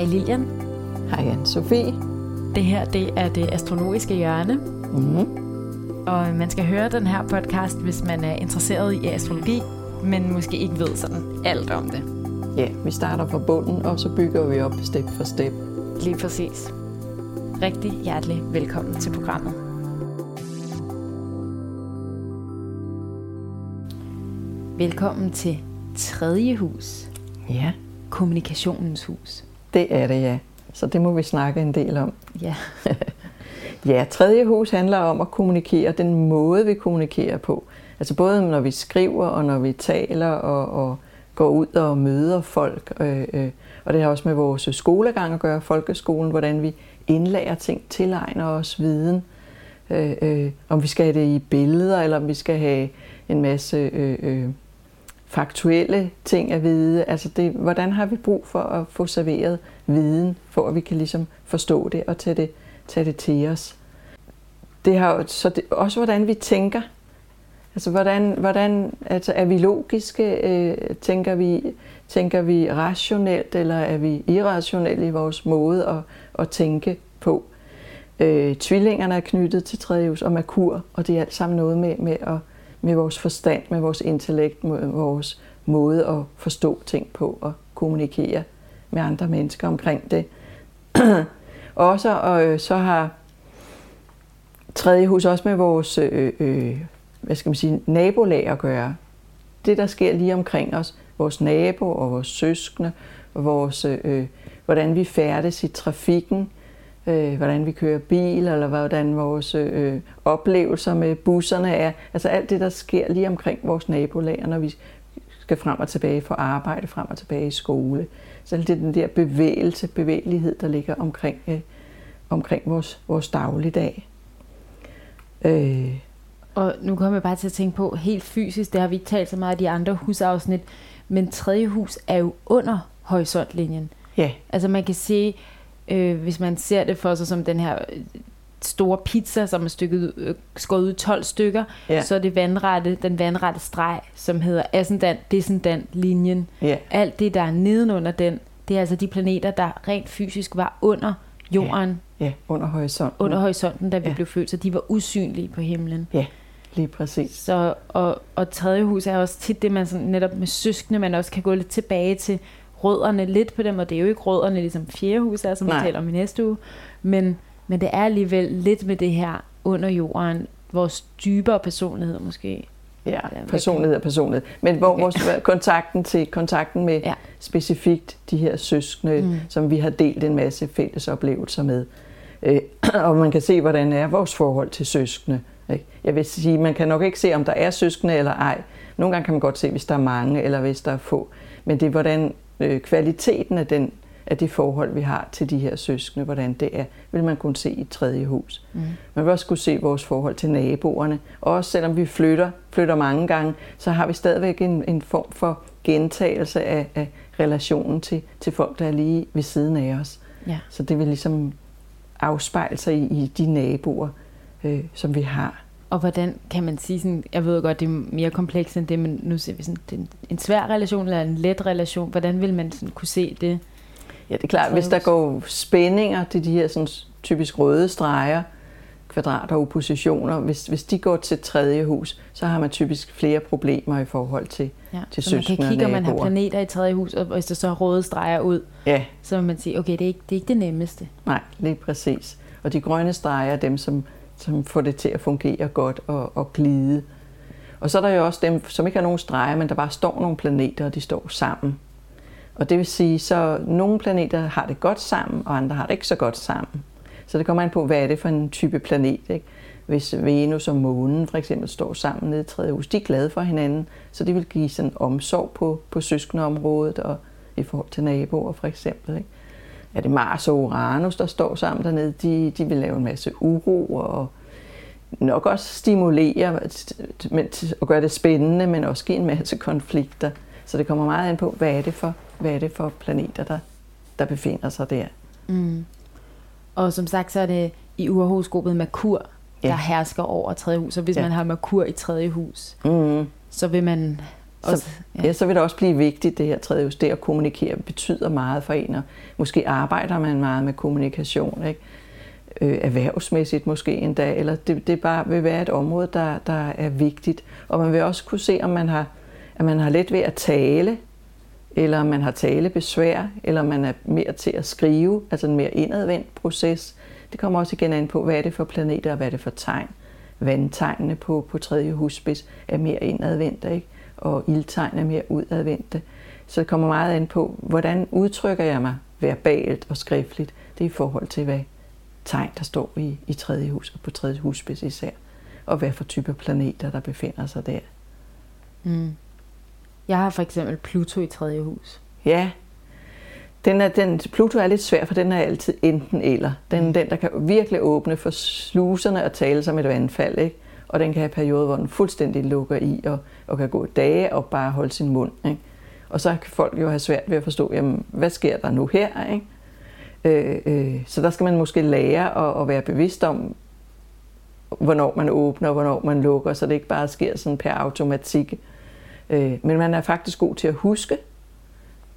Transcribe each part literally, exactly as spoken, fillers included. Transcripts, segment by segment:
Hej Lilian. Hej Anne-Sophie. Det her, det er det astrologiske hjørne. Mm-hmm. Og man skal høre den her podcast, hvis man er interesseret i astrologi, men måske ikke ved sådan alt om det. Ja, vi starter fra bunden, og så bygger vi op step for step. Lige præcis. Rigtig hjertelig velkommen til programmet. Velkommen til tredje hus. Ja. Kommunikationens hus. Det er det, ja. Så det må vi snakke en del om. Ja. Ja, tredje hus handler om at kommunikere den måde, vi kommunikerer på. Altså både når vi skriver, og når vi taler, og, og går ud og møder folk. Øh, øh. Og det har også med vores skolegang at gøre, folkeskolen, hvordan vi indlærer ting, tilegner os viden. Øh, øh. Om vi skal have det i billeder, eller om vi skal have en masse øh, øh, faktuelle ting at vide. Altså det, hvordan har vi brug for at få serveret viden, for at vi kan ligesom forstå det og tage det tage det til os. Det har så det, også hvordan vi tænker. Altså hvordan hvordan altså er vi logiske, øh, tænker vi tænker vi rationelt, eller er vi irrationelle i vores måde at, at tænke på. Øh, tvillingerne er knyttet til tredje hus og Merkur, og det er alt sammen noget med med at, med vores forstand, med vores intellekt, med vores måde at forstå ting på og kommunikere med andre mennesker omkring det. Også, og øh, så har tredje hus også med vores øh, øh, hvad skal man sige, nabolag at gøre. Det, der sker lige omkring os, vores nabo og vores søskende, og vores, øh, hvordan vi færdes i trafikken, øh, hvordan vi kører bil, eller hvordan vores øh, oplevelser med busserne er. Altså alt det, der sker lige omkring vores nabolag, når vi skal frem og tilbage fra arbejde, frem og tilbage i skole. Så det er den der bevægelse, bevægelighed, der ligger omkring, øh, omkring vores, vores dagligdag. Øh. Og nu kommer jeg bare til at tænke på, helt fysisk, det har vi ikke talt så meget af de andre husafsnit, men tredje hus er jo under horisontlinjen. Ja. Altså man kan se, øh, hvis man ser det for sig som den her store pizza, som er stykket, øh, skåret ud i tolv stykker, ja. Så er det vandrette, den vandrette streg, som hedder ascendant, descendant linjen. Ja. Alt det, der er nedenunder den, det er altså de planeter, der rent fysisk var under jorden. Ja, ja. Under horisonten. Under horisonten, da vi ja. blev født, så de var usynlige på himlen. Ja, lige præcis. Så, og, og tredje hus er også tit det, man sådan, netop med søskende, man også kan gå lidt tilbage til rødderne lidt på dem, og det er jo ikke rødderne, ligesom fjerde hus er, som Nej. vi taler om i næste uge, men Men det er alligevel lidt med det her under jorden, vores dybere personlighed måske. Ja, personlighed og personlighed. Men hvor okay. vores kontakten til kontakten med ja. specifikt de her søskende, mm. som vi har delt en masse fælles oplevelser med. Øh, og man kan se, hvordan er vores forhold til søskende. Jeg vil sige, man kan nok ikke se, om der er søskende eller ej. Nogle gange kan man godt se, hvis der er mange eller hvis der er få. Men det er, hvordan øh, kvaliteten af den af det forhold, vi har til de her søskende, hvordan det er, vil man kunne se i tredje hus. Mm. Man vil også kunne se vores forhold til naboerne. Også selvom vi flytter, flytter mange gange, så har vi stadigvæk en, en form for gentagelse af, af relationen til, til folk, der er lige ved siden af os. Ja. Så det vil ligesom afspejle sig i, i de naboer, øh, som vi har. Og hvordan kan man sige sådan, jeg ved godt, det er mere komplekst end det, men nu ser vi sådan, det er en svær relation eller en let relation. Hvordan vil man sådan kunne se det? Ja, det er klart, hvis der går spændinger til de her sådan, typisk røde streger, kvadrater og oppositioner, hvis, hvis de går til tredje hus, så har man typisk flere problemer i forhold til, ja, til søskende og naboer. Så man kan kigge, om man har planeter i tredje hus, og hvis der så er røde streger ud, ja. så vil man sige, okay, det er, ikke, det er ikke det nemmeste. Nej, lige præcis. Og de grønne streger er dem, som, som får det til at fungere godt og, og glide. Og så er der jo også dem, som ikke har nogen streger, men der bare står nogle planeter, og de står sammen. Og det vil sige, så nogle planeter har det godt sammen, og andre har det ikke så godt sammen. Så det kommer an på, hvad er det for en type planet, ikke? Hvis Venus og Månen for eksempel står sammen nede i tredje hus, de er glade for hinanden, så det vil give sådan omsorg på, på søskendeområdet og i forhold til naboer for eksempel, ikke? Er det Mars og Uranus, der står sammen dernede, de, de vil lave en masse uro og nok også stimulere og gøre det spændende, men også give en masse konflikter. Så det kommer meget an på, hvad er det for Hvad er det for planeter, der, der befinder sig der? Mm. Og som sagt, så er det i urhoroskopet Merkur, der ja. hersker over tredje hus. Så hvis ja. man har Merkur i tredje hus, mm. så vil man Så, også, ja. Ja, så vil det også blive vigtigt, det her tredje hus, det at kommunikere betyder meget for en, og måske arbejder man meget med kommunikation, ikke? Øh, erhvervsmæssigt måske endda, eller det, det bare vil være et område, der, der er vigtigt. Og man vil også kunne se, om man har, at man har let ved at tale, eller man har talebesvær, eller man er mere til at skrive, altså en mere indadvendt proces. Det kommer også igen an på, hvad er det for planeter, og hvad er det for tegn. Vandtegnene på, på tredje husspids er mere indadvendte, ikke? Og ildtegn er mere udadvendte. Så det kommer meget an på, hvordan udtrykker jeg mig verbalt og skriftligt. Det er i forhold til, hvad tegn, der står i, i tredje hus og på tredje husspids især. Og hvad for type planeter, der befinder sig der. Mm. Jeg har for eksempel Pluto i tredje hus. Ja, den er, den, Pluto er lidt svær, for den er altid enten eller. Den er den, der kan virkelig åbne for sluserne og tale som et vandfald, ikke? Og den kan have perioder, hvor den fuldstændig lukker i og, og kan gå dage og bare holde sin mund, ikke? Og så kan folk jo have svært ved at forstå, jamen, hvad sker der nu her, ikke? Øh, øh, så der skal man måske lære at, at være bevidst om, hvornår man åbner og hvornår man lukker, så det ikke bare sker sådan per automatik. Øh, men man er faktisk god til at huske,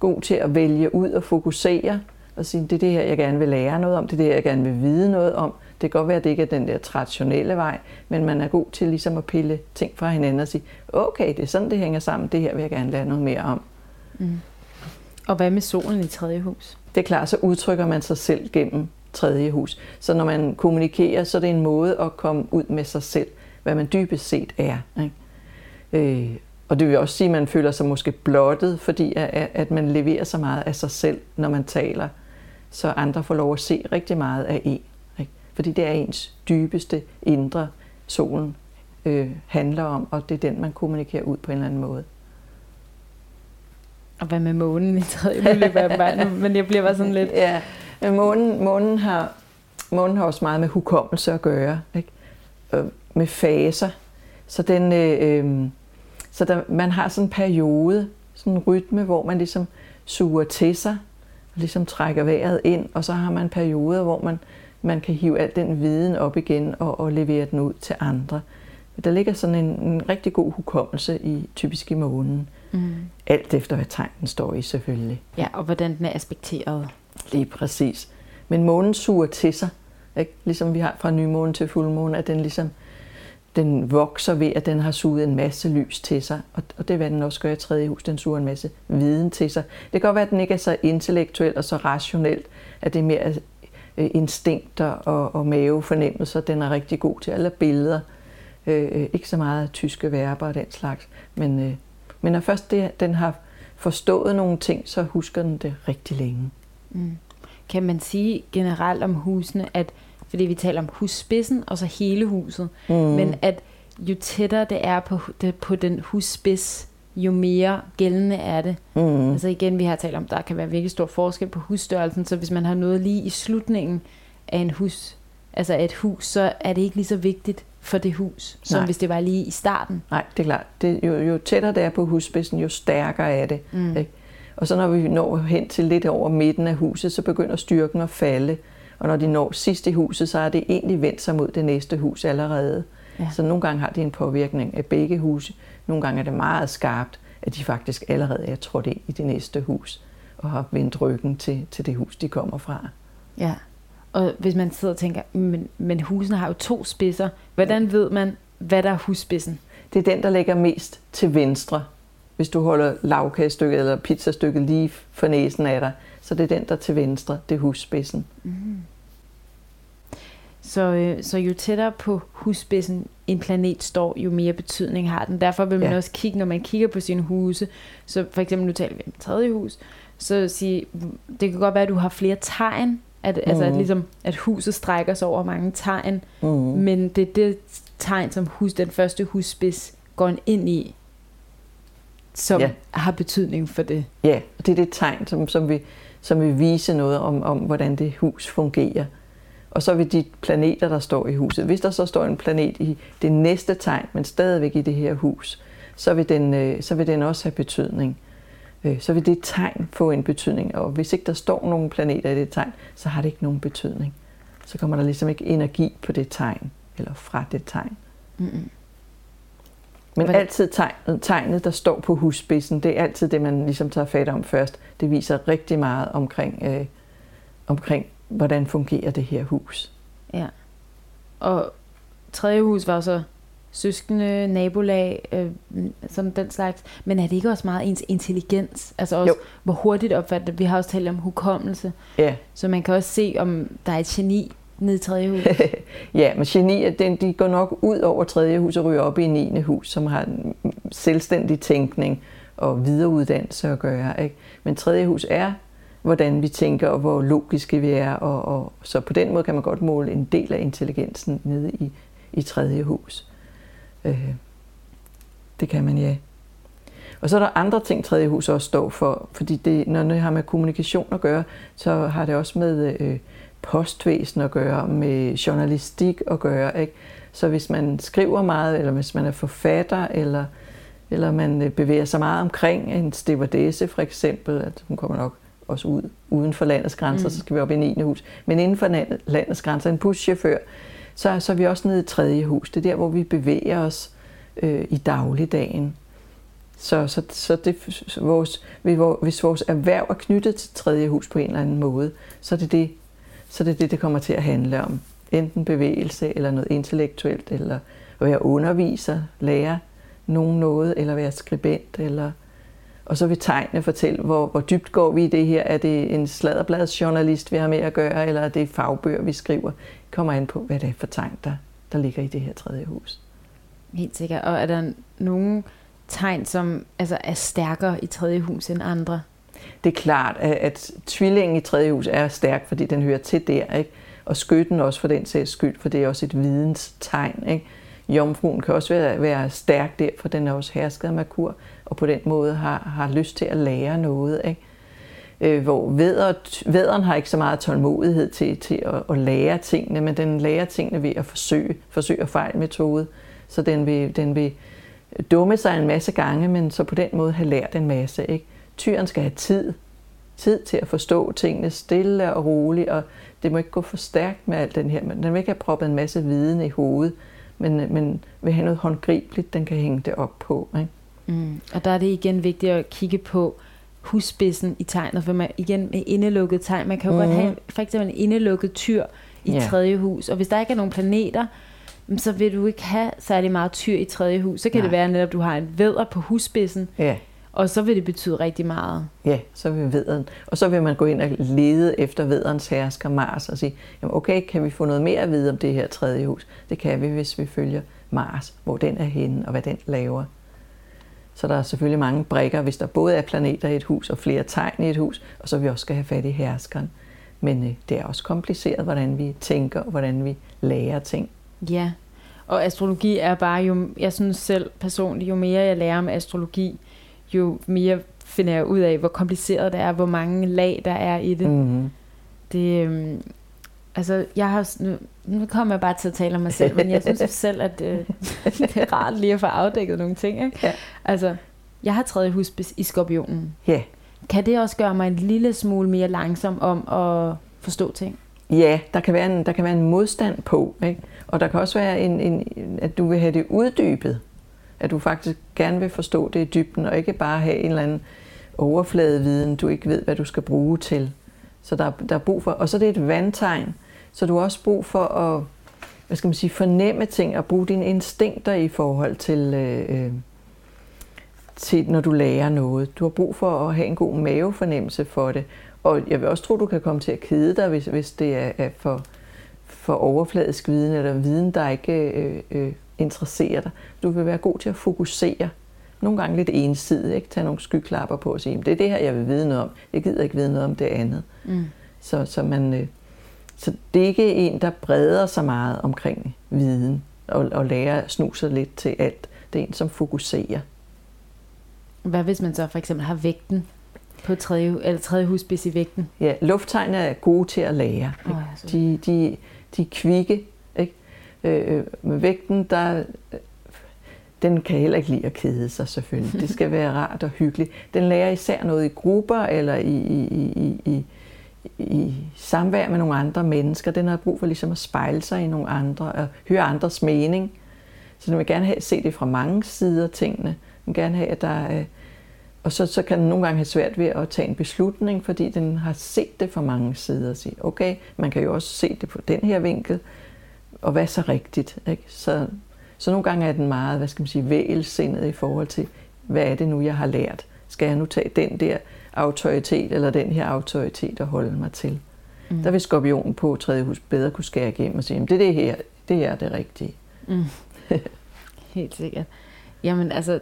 god til at vælge ud og fokusere og sige, det er det her, jeg gerne vil lære noget om, det er det her, jeg gerne vil vide noget om. Det kan godt være, at det ikke er den der traditionelle vej, men man er god til ligesom at pille ting fra hinanden og sige, okay, det er sådan, det hænger sammen, det her vil jeg gerne lære noget mere om. Mm. Og hvad med solen i tredje hus? Det er klart, så udtrykker man sig selv gennem tredje hus. Så når man kommunikerer, så er det en måde at komme ud med sig selv, hvad man dybest set er, ikke? Øh, og det vil også sige, at man føler sig måske blottet, fordi at, at man leverer så meget af sig selv, når man taler, så andre får lov at se rigtig meget af en, ikke? Fordi det er ens dybeste indre, solen øh, handler om, og det er den, man kommunikerer ud på en eller anden måde. Og hvad med månen i tredje? Det bliver bare, men jeg bliver bare sådan lidt... Ja, månen, månen, har, månen har også meget med hukommelse at gøre, ikke? Med faser. Så, den, øh, så der, man har sådan en periode, sådan en rytme, hvor man ligesom suger til sig, og ligesom trækker vejret ind, og så har man perioder, hvor man, man kan hive al den viden op igen og, og levere den ud til andre. Der ligger sådan en, en rigtig god hukommelse i typisk i månen. Mm. Alt efter, hvad tegn den står i, selvfølgelig. Ja, og hvordan den er aspekteret. Lige præcis. Men månen suger til sig, ikke? Ligesom vi har fra nymåne til fuldmåne, at den ligesom den vokser ved, at den har suget en masse lys til sig. Og det er, hvad den også gør i tredje hus. Den suger en masse viden til sig. Det kan godt være, at den ikke er så intellektuel og så rationelt, at det er mere instinkter og, og mavefornemmelser, den er rigtig god til. Eller billeder. Øh, ikke så meget tyske verber og den slags, men... Øh, Men når først det, den har forstået nogle ting, så husker den det rigtig længe. Mm. Kan man sige generelt om husene, at fordi vi taler om husspidsen og så hele huset, mm. men at jo tættere det er på, det, på den husspids, jo mere gældende er det. Mm. Altså igen, vi har talt om, der kan være virkelig stor forskel på husstørrelsen, så hvis man har noget lige i slutningen af en hus, altså et hus, så er det ikke lige så vigtigt for det hus, som Nej. Hvis det var lige i starten. Nej, det er klart. Det, jo, jo tættere det er på husspidsen, jo stærkere er det. Mm. Ikke? Og så når vi når hen til lidt over midten af huset, så begynder styrken at falde. Og når de når sidst i huset, så er det egentlig vendt sig mod det næste hus allerede. Ja. Så nogle gange har det en påvirkning af begge huse. Nogle gange er det meget skarpt, at de faktisk allerede er trådt ind i det næste hus og har vendt ryggen til, til det hus, de kommer fra. Ja. Og hvis man sidder og tænker, men, men husene har jo to spidser. Hvordan ved man, hvad der er husspidsen? Det er den, der ligger mest til venstre. Hvis du holder lavkagestykket eller pizzastykket lige for næsen af dig, så det er den, der er til venstre. Det er husspidsen. Mm. Så, så jo tættere på husspidsen en planet står, jo mere betydning har den. Derfor vil man ja. også kigge, når man kigger på sine huse. Så for eksempel, nu taler vi om tredje hus. Så sige, det kan godt være, at du har flere tegn. At, mm. altså, at, ligesom, at huset strækker sig over mange tegn, mm. men det er det tegn, som hus, den første husspids går ind i, som ja. har betydning for det. Ja, og det er det tegn, som, som, vi, som vil vise noget om, om, hvordan det hus fungerer. Og så vil de planeter, der står i huset. Hvis der så står en planet i det næste tegn, men stadigvæk i det her hus, så vil den, så vil den også have betydning. Så vil det tegn få en betydning, og hvis ikke der står nogen planeter i det tegn, så har det ikke nogen betydning. Så kommer der ligesom ikke energi på det tegn, eller fra det tegn. Mm-hmm. Men altid tegnet, tegnet, der står på husspidsen, det er altid det, man ligesom tager fat om først. Det viser rigtig meget omkring, øh, omkring hvordan fungerer det her hus. Ja. Og tredje hus var så søskende, nabolag, øh, sådan den slags. Men er det ikke også meget ens intelligens? Altså også, jo. Hvor hurtigt opfattet. Vi har også talt om hukommelse. Ja. Så man kan også se, om der er et geni ned i tredje hus. Ja, men genier, de går nok ud over tredje hus og ryger op i niende hus, som har en selvstændig tænkning og videreuddannelse at gøre. Ikke? Men tredje hus er, hvordan vi tænker og hvor logiske vi er. Og, og, så på den måde kan man godt måle en del af intelligensen nede i, i tredje hus. Øh, det kan man, ja. Og så er der andre ting, tredje hus også står for. Fordi det, når det har med kommunikation at gøre, så har det også med... Øh, postvæsen at gøre, med journalistik at gøre, ikke? Så hvis man skriver meget, eller hvis man er forfatter, eller, eller man bevæger sig meget omkring, en stewardesse for eksempel, at hun kommer nok også ud uden for landets grænser, mm. så skal vi op i niende hus, men inden for landets grænser, en buschauffør, så, så er vi også nede i tredje hus. Det er der, hvor vi bevæger os øh, i dagligdagen. Så, så, så det, vores, hvis vores erhverv er knyttet til tredje hus på en eller anden måde, så er det det, så det er det, det kommer til at handle om. Enten bevægelse, eller noget intellektuelt, eller at være underviser, lærer nogen noget, eller være skribent. Eller... Og så vil tegnene fortælle, hvor, hvor dybt går vi i det her. Er det en sladderbladsjournalist, vi har med at gøre, eller er det fagbøger, vi skriver? Det kommer an på, hvad det er for tegn, der, der ligger i det her tredje hus. Helt sikkert. Og er der nogle tegn, som altså, er stærkere i tredje hus end andre? Det er klart, at, at tvillingen i tredje hus er stærk, fordi den hører til der, ikke? Og skytten også for den sags skyld, for det er også et videnstegn, ikke? Jomfruen kan også være, være stærk der, for den er også hersket af Merkur, og på den måde har, har lyst til at lære noget, ikke? Øh, hvor vædderen har ikke så meget tålmodighed til, til at, at lære tingene, men den lærer tingene ved at forsøge, forsøge og fejl metode, så den vil, den vil dumme sig en masse gange, men så på den måde have lært en masse, ikke? Tyren skal have tid. Tid til at forstå tingene stille og roligt, og det må ikke gå for stærkt med alt den her. Den vil ikke have proppet en masse viden i hovedet, men, men vil have noget håndgribeligt, den kan hænge det op på. Ikke? Mm. Og der er det igen vigtigt at kigge på husspidsen i tegnet, for man igen med indelukket tegn. Man kan jo mm. godt have for eksempel en indelukket tyr i yeah. tredje hus, og hvis der ikke er nogen planeter, så vil du ikke have særlig meget tyr i tredje hus. Så kan Nej. Det være netop, at du har en vædder på husspidsen, yeah. og så vil det betyde rigtig meget. Ja, så vil vædderen. Og så vil man gå ind og lede efter vædderens hersker Mars og sige, jamen okay, kan vi få noget mere at vide om det her tredje hus? Det kan vi, hvis vi følger Mars, hvor den er henne og hvad den laver. Så der er selvfølgelig mange brikker, hvis der både er planeter i et hus og flere tegn i et hus, og så vi også skal have fat i herskeren. Men øh, det er også kompliceret, hvordan vi tænker og hvordan vi lærer ting. Ja, og astrologi er bare jo, jeg synes selv personligt, jo mere jeg lærer om astrologi, jo mere finder jeg ud af, hvor kompliceret det er, hvor mange lag der er i det. Mm-hmm. Det øhm, altså, jeg har nu, nu kommer jeg bare til at tale om mig selv, men jeg synes selv, at øh, det er rart lige at få afdækket nogle ting. Ikke? Ja. Altså, jeg har tredje hus i Skorpionen. Yeah. Kan det også gøre mig en lille smule mere langsom om at forstå ting? Ja, der kan være en, der kan være en modstand på, ikke? Og der kan også være en, en, at du vil have det uddybet. At du faktisk gerne vil forstå det i dybden, og ikke bare have en eller anden overfladeviden, du ikke ved, hvad du skal bruge til. Så der, der er brug for, og så er det et vandtegn, så du har også brug for at, hvad skal man sige, fornemme ting, og bruge dine instinkter i forhold til, øh, til, når du lærer noget. Du har brug for at have en god mavefornemmelse for det, og jeg vil også tro, du kan komme til at kede dig, hvis, hvis det er, er for, for overfladisk viden, eller viden, der ikke... Øh, øh, interesserer dig. Du vil være god til at fokusere. Nogle gange lidt ensidigt, ikke? Tage nogle skyklapper på og sige, det er det her, jeg vil vide noget om. Jeg gider ikke vide noget om det andet. Mm. Så, så, man, så det er ikke en, der breder sig meget omkring viden og, og lærer at snuse lidt til alt. Det er en, som fokuserer. Hvad hvis man så for eksempel har vægten på tredje, eller tredje husspids i vægten? Ja, lufttegn er gode til at lære. Oh, de, de, de er kvikke. Øh, med vægten, der, den kan heller ikke lide at kede sig selvfølgelig. Det skal være rart og hyggeligt. Den lærer især noget i grupper eller i, i, i, i, i samvær med nogle andre mennesker. Den har brug for ligesom at spejle sig i nogle andre og høre andres mening. Så man vil gerne have at se det fra mange sider tingene. Man vil gerne have, at der øh, og så, så kan den nogle gange have svært ved at tage en beslutning, fordi den har set det fra mange sider og sige, okay, man kan jo også se det på den her vinkel, og hvad så rigtigt? Ikke? Så, så nogle gange er den meget, hvad skal man sige, vægelsindet i forhold til, hvad er det nu, jeg har lært? Skal jeg nu tage den der autoritet eller den her autoritet og holde mig til? Mm. Der vil skorpionen på tredje hus bedre kunne skære igennem og sige, det er det her, det her er det rigtige. Mm. Helt sikkert. Jamen altså,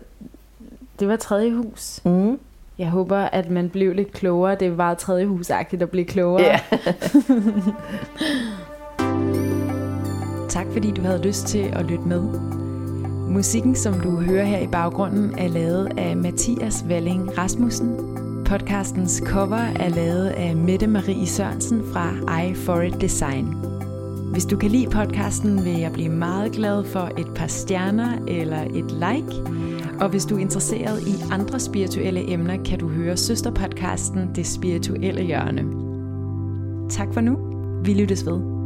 det var tredje hus. Mm. Jeg håber, at man blev lidt klogere. Det var tredje husagtigt at blive klogere. Yeah. Tak fordi du havde lyst til at lytte med. Musikken, som du hører her i baggrunden, er lavet af Mathias Walling Rasmussen. Podcastens cover er lavet af Mette Marie Sørensen fra I For It Design. Hvis du kan lide podcasten, vil jeg blive meget glad for et par stjerner eller et like. Og hvis du er interesseret i andre spirituelle emner, kan du høre søsterpodcasten Det Spirituelle Hjørne. Tak for nu. Vi lyttes ved.